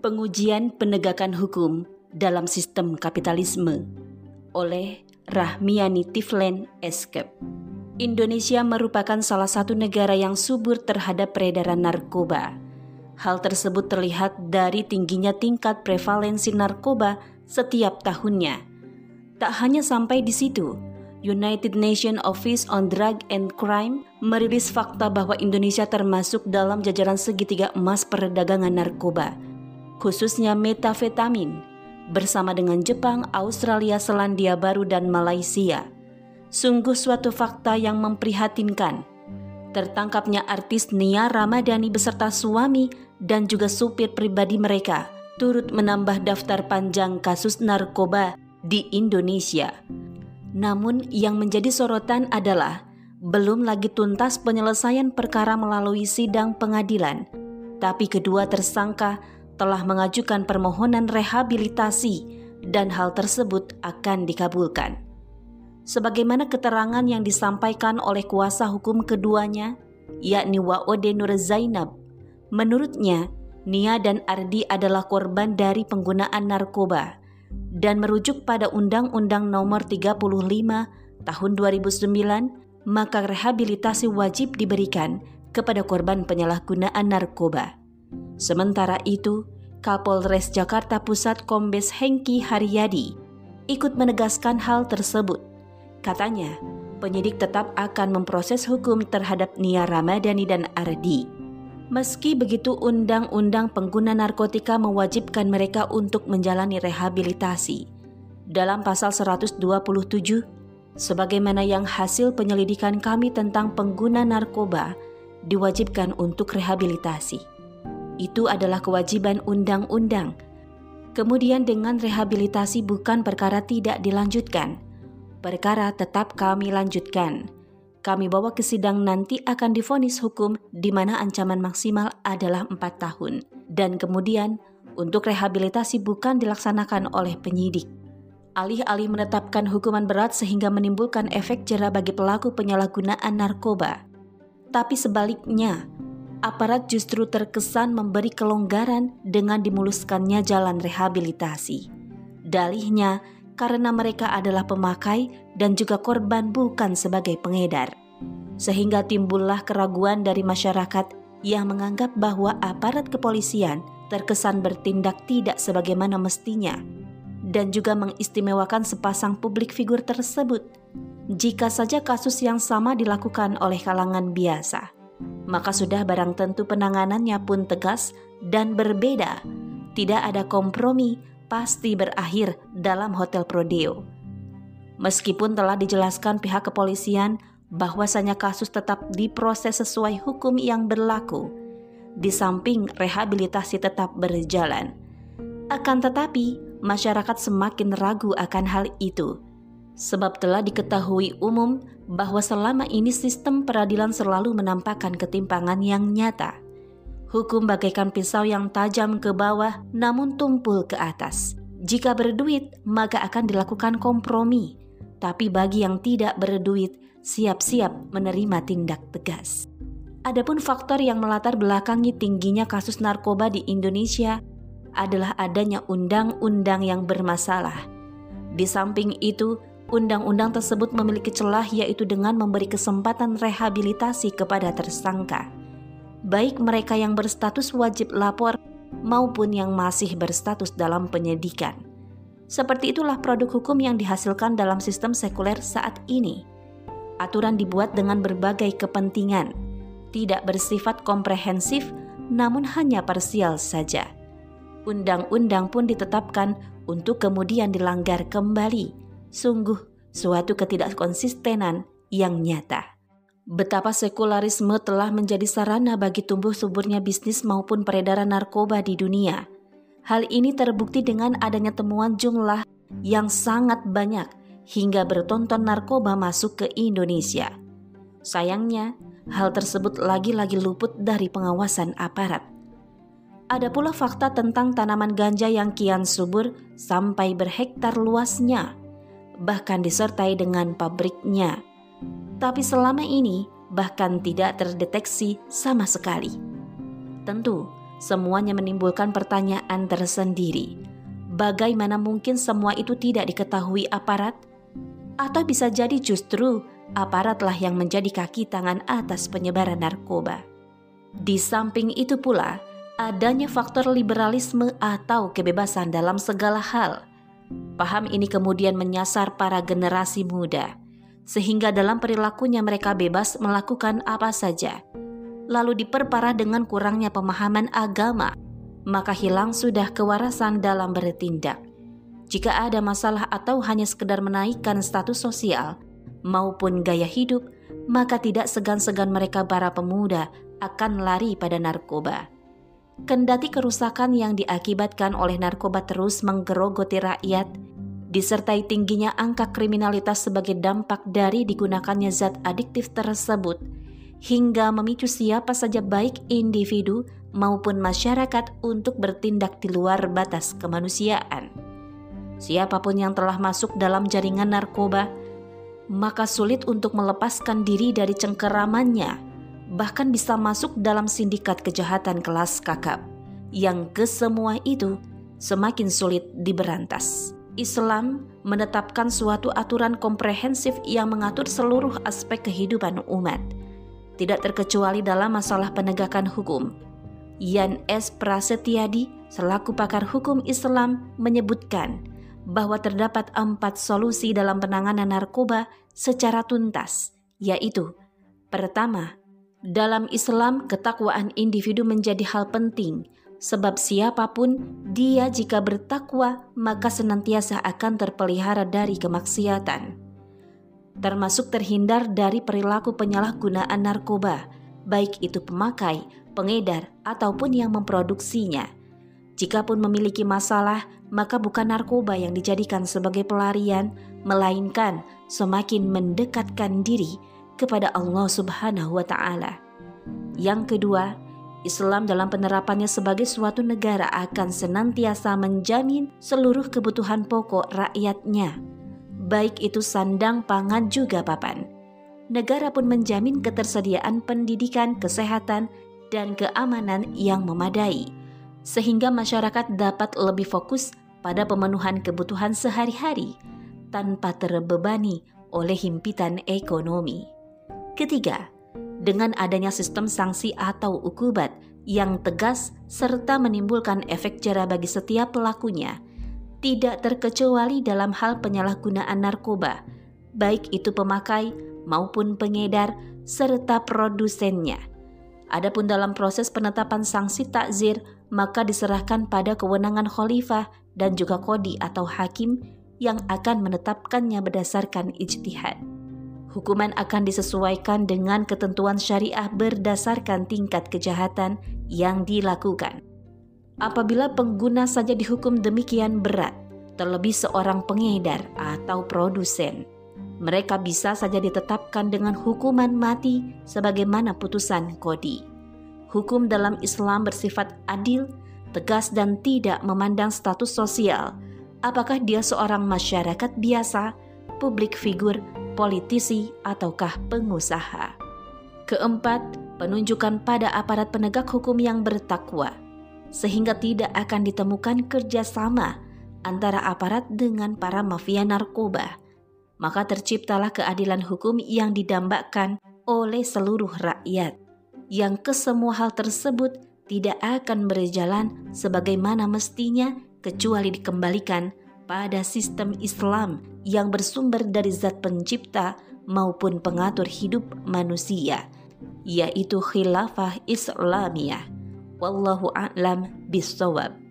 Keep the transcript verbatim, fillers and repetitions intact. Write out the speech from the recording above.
Pengujian Penegakan Hukum dalam Sistem Kapitalisme oleh Rahmiani Tiflen Eskep. Indonesia merupakan salah satu negara yang subur terhadap peredaran narkoba. Hal tersebut terlihat dari tingginya tingkat prevalensi narkoba setiap tahunnya. Tak hanya sampai di situ, United Nations Office on Drug and Crime merilis fakta bahwa Indonesia termasuk dalam jajaran segitiga emas perdagangan narkoba, khususnya metafetamin, bersama dengan Jepang, Australia, Selandia Baru, dan Malaysia. Sungguh suatu fakta yang memprihatinkan. Tertangkapnya artis Nia Ramadhani beserta suami dan juga supir pribadi mereka turut menambah daftar panjang kasus narkoba di Indonesia. Namun yang menjadi sorotan adalah belum lagi tuntas penyelesaian perkara melalui sidang pengadilan, tapi kedua tersangka telah mengajukan permohonan rehabilitasi dan hal tersebut akan dikabulkan. Sebagaimana keterangan yang disampaikan oleh kuasa hukum keduanya, yakni Wa'ode Nur Zainab, menurutnya Nia dan Ardi adalah korban dari penggunaan narkoba dan merujuk pada Undang-Undang Nomor tiga puluh lima Tahun dua ribu sembilan, maka rehabilitasi wajib diberikan kepada korban penyalahgunaan narkoba. Sementara itu, Kapolres Jakarta Pusat Kombes Henki Haryadi ikut menegaskan hal tersebut. Katanya, penyidik tetap akan memproses hukum terhadap Nia Ramadhani dan Ardi. Meski begitu, Undang-Undang Pengguna Narkotika mewajibkan mereka untuk menjalani rehabilitasi. Dalam pasal seratus dua puluh tujuh, sebagaimana yang hasil penyelidikan kami tentang pengguna narkoba, diwajibkan untuk rehabilitasi. Itu adalah kewajiban undang-undang. Kemudian dengan rehabilitasi bukan perkara tidak dilanjutkan. Perkara tetap kami lanjutkan. Kami bawa ke sidang, nanti akan divonis hukum di mana ancaman maksimal adalah empat tahun. Dan kemudian untuk rehabilitasi bukan dilaksanakan oleh penyidik. Alih-alih menetapkan hukuman berat sehingga menimbulkan efek jera bagi pelaku penyalahgunaan narkoba. Tapi sebaliknya, aparat justru terkesan memberi kelonggaran dengan dimuluskannya jalan rehabilitasi. Dalihnya, karena mereka adalah pemakai dan juga korban bukan sebagai pengedar. Sehingga timbullah keraguan dari masyarakat yang menganggap bahwa aparat kepolisian terkesan bertindak tidak sebagaimana mestinya dan juga mengistimewakan sepasang publik figur tersebut jika saja kasus yang sama dilakukan oleh kalangan biasa. Maka sudah barang tentu penanganannya pun tegas dan berbeda. Tidak ada kompromi, pasti berakhir dalam hotel Prodeo. Meskipun telah dijelaskan pihak kepolisian bahwasanya kasus tetap diproses sesuai hukum yang berlaku, di samping rehabilitasi tetap berjalan. Akan tetapi, masyarakat semakin ragu akan hal itu. Sebab telah diketahui umum bahwa selama ini sistem peradilan selalu menampakkan ketimpangan yang nyata. Hukum bagaikan pisau yang tajam ke bawah namun tumpul ke atas. Jika berduit, maka akan dilakukan kompromi. Tapi bagi yang tidak berduit, siap-siap menerima tindak tegas. Adapun faktor yang melatar belakangi tingginya kasus narkoba di Indonesia adalah adanya undang-undang yang bermasalah. Di samping itu, undang-undang tersebut memiliki celah, yaitu dengan memberi kesempatan rehabilitasi kepada tersangka, baik mereka yang berstatus wajib lapor maupun yang masih berstatus dalam penyidikan. Seperti itulah produk hukum yang dihasilkan dalam sistem sekuler saat ini. Aturan dibuat dengan berbagai kepentingan, tidak bersifat komprehensif, namun hanya parsial saja. Undang-undang pun ditetapkan untuk kemudian dilanggar kembali. Sungguh suatu ketidakkonsistenan yang nyata. Betapa sekularisme telah menjadi sarana bagi tumbuh suburnya bisnis maupun peredaran narkoba di dunia. Hal ini terbukti dengan adanya temuan jumlah yang sangat banyak hingga bertonton narkoba masuk ke Indonesia. Sayangnya, hal tersebut lagi-lagi luput dari pengawasan aparat. Ada pula fakta tentang tanaman ganja yang kian subur sampai berhektar luasnya, bahkan disertai dengan pabriknya. Tapi selama ini bahkan tidak terdeteksi sama sekali. Tentu, Semuanya menimbulkan pertanyaan tersendiri. Bagaimana mungkin semua itu tidak diketahui aparat? Atau bisa jadi justru aparatlah yang menjadi kaki tangan atas penyebaran narkoba. Di samping itu pula, adanya faktor liberalisme atau kebebasan dalam segala hal. Paham ini kemudian menyasar para generasi muda, sehingga dalam perilakunya mereka bebas melakukan apa saja. Lalu diperparah dengan kurangnya pemahaman agama, maka hilang sudah kewarasan dalam bertindak. Jika ada masalah atau hanya sekedar menaikkan status sosial, maupun gaya hidup, maka tidak segan-segan mereka para pemuda akan lari pada narkoba. Kendati kerusakan yang diakibatkan oleh narkoba terus menggerogoti rakyat, disertai tingginya angka kriminalitas sebagai dampak dari digunakannya zat adiktif tersebut, hingga memicu siapa saja baik individu maupun masyarakat untuk bertindak di luar batas kemanusiaan. Siapapun yang telah masuk dalam jaringan narkoba, maka sulit untuk melepaskan diri dari cengkeramannya, bahkan bisa masuk dalam sindikat kejahatan kelas kakap, yang kesemua itu semakin sulit diberantas. Islam menetapkan suatu aturan komprehensif yang mengatur seluruh aspek kehidupan umat, tidak terkecuali dalam masalah penegakan hukum. Yan S. Prasetyadi, selaku pakar hukum Islam, menyebutkan bahwa terdapat empat solusi dalam penanganan narkoba secara tuntas, yaitu: pertama, dalam Islam ketakwaan individu menjadi hal penting, sebab siapapun dia jika bertakwa maka senantiasa akan terpelihara dari kemaksiatan, termasuk terhindar dari perilaku penyalahgunaan narkoba, baik itu pemakai, pengedar, ataupun yang memproduksinya. Jikapun memiliki masalah, maka bukan narkoba yang dijadikan sebagai pelarian, melainkan semakin mendekatkan diri kepada Allah Subhanahu Wa Taala. Yang kedua, Islam dalam penerapannya sebagai suatu negara akan senantiasa menjamin seluruh kebutuhan pokok rakyatnya, baik itu sandang, pangan, juga papan. Negara pun menjamin ketersediaan pendidikan, kesehatan, dan keamanan yang memadai, sehingga masyarakat dapat lebih fokus pada pemenuhan kebutuhan sehari-hari tanpa terbebani oleh himpitan ekonomi. Ketiga, dengan adanya sistem sanksi atau ukubat yang tegas serta menimbulkan efek jera bagi setiap pelakunya, tidak terkecuali dalam hal penyalahgunaan narkoba, baik itu pemakai maupun pengedar serta produsennya. Adapun dalam proses penetapan sanksi takzir, maka diserahkan pada kewenangan khalifah dan juga kodi atau hakim yang akan menetapkannya berdasarkan ijtihad. Hukuman akan disesuaikan dengan ketentuan syariah berdasarkan tingkat kejahatan yang dilakukan. Apabila pengguna saja dihukum demikian berat, terlebih seorang pengedar atau produsen, mereka bisa saja ditetapkan dengan hukuman mati sebagaimana putusan kodi. Hukum dalam Islam bersifat adil, tegas, dan tidak memandang status sosial. Apakah dia seorang masyarakat biasa, publik figur, politisi, ataukah pengusaha? Keempat, penunjukan pada aparat penegak hukum yang bertakwa, sehingga tidak akan ditemukan kerjasama antara aparat dengan para mafia narkoba. Maka terciptalah keadilan hukum yang didambakan oleh seluruh rakyat, yang kesemua hal tersebut tidak akan berjalan sebagaimana mestinya kecuali dikembalikan pada sistem Islam yang bersumber dari zat pencipta maupun pengatur hidup manusia, yaitu khilafah Islamiyah. Wallahu a'lam bishawab.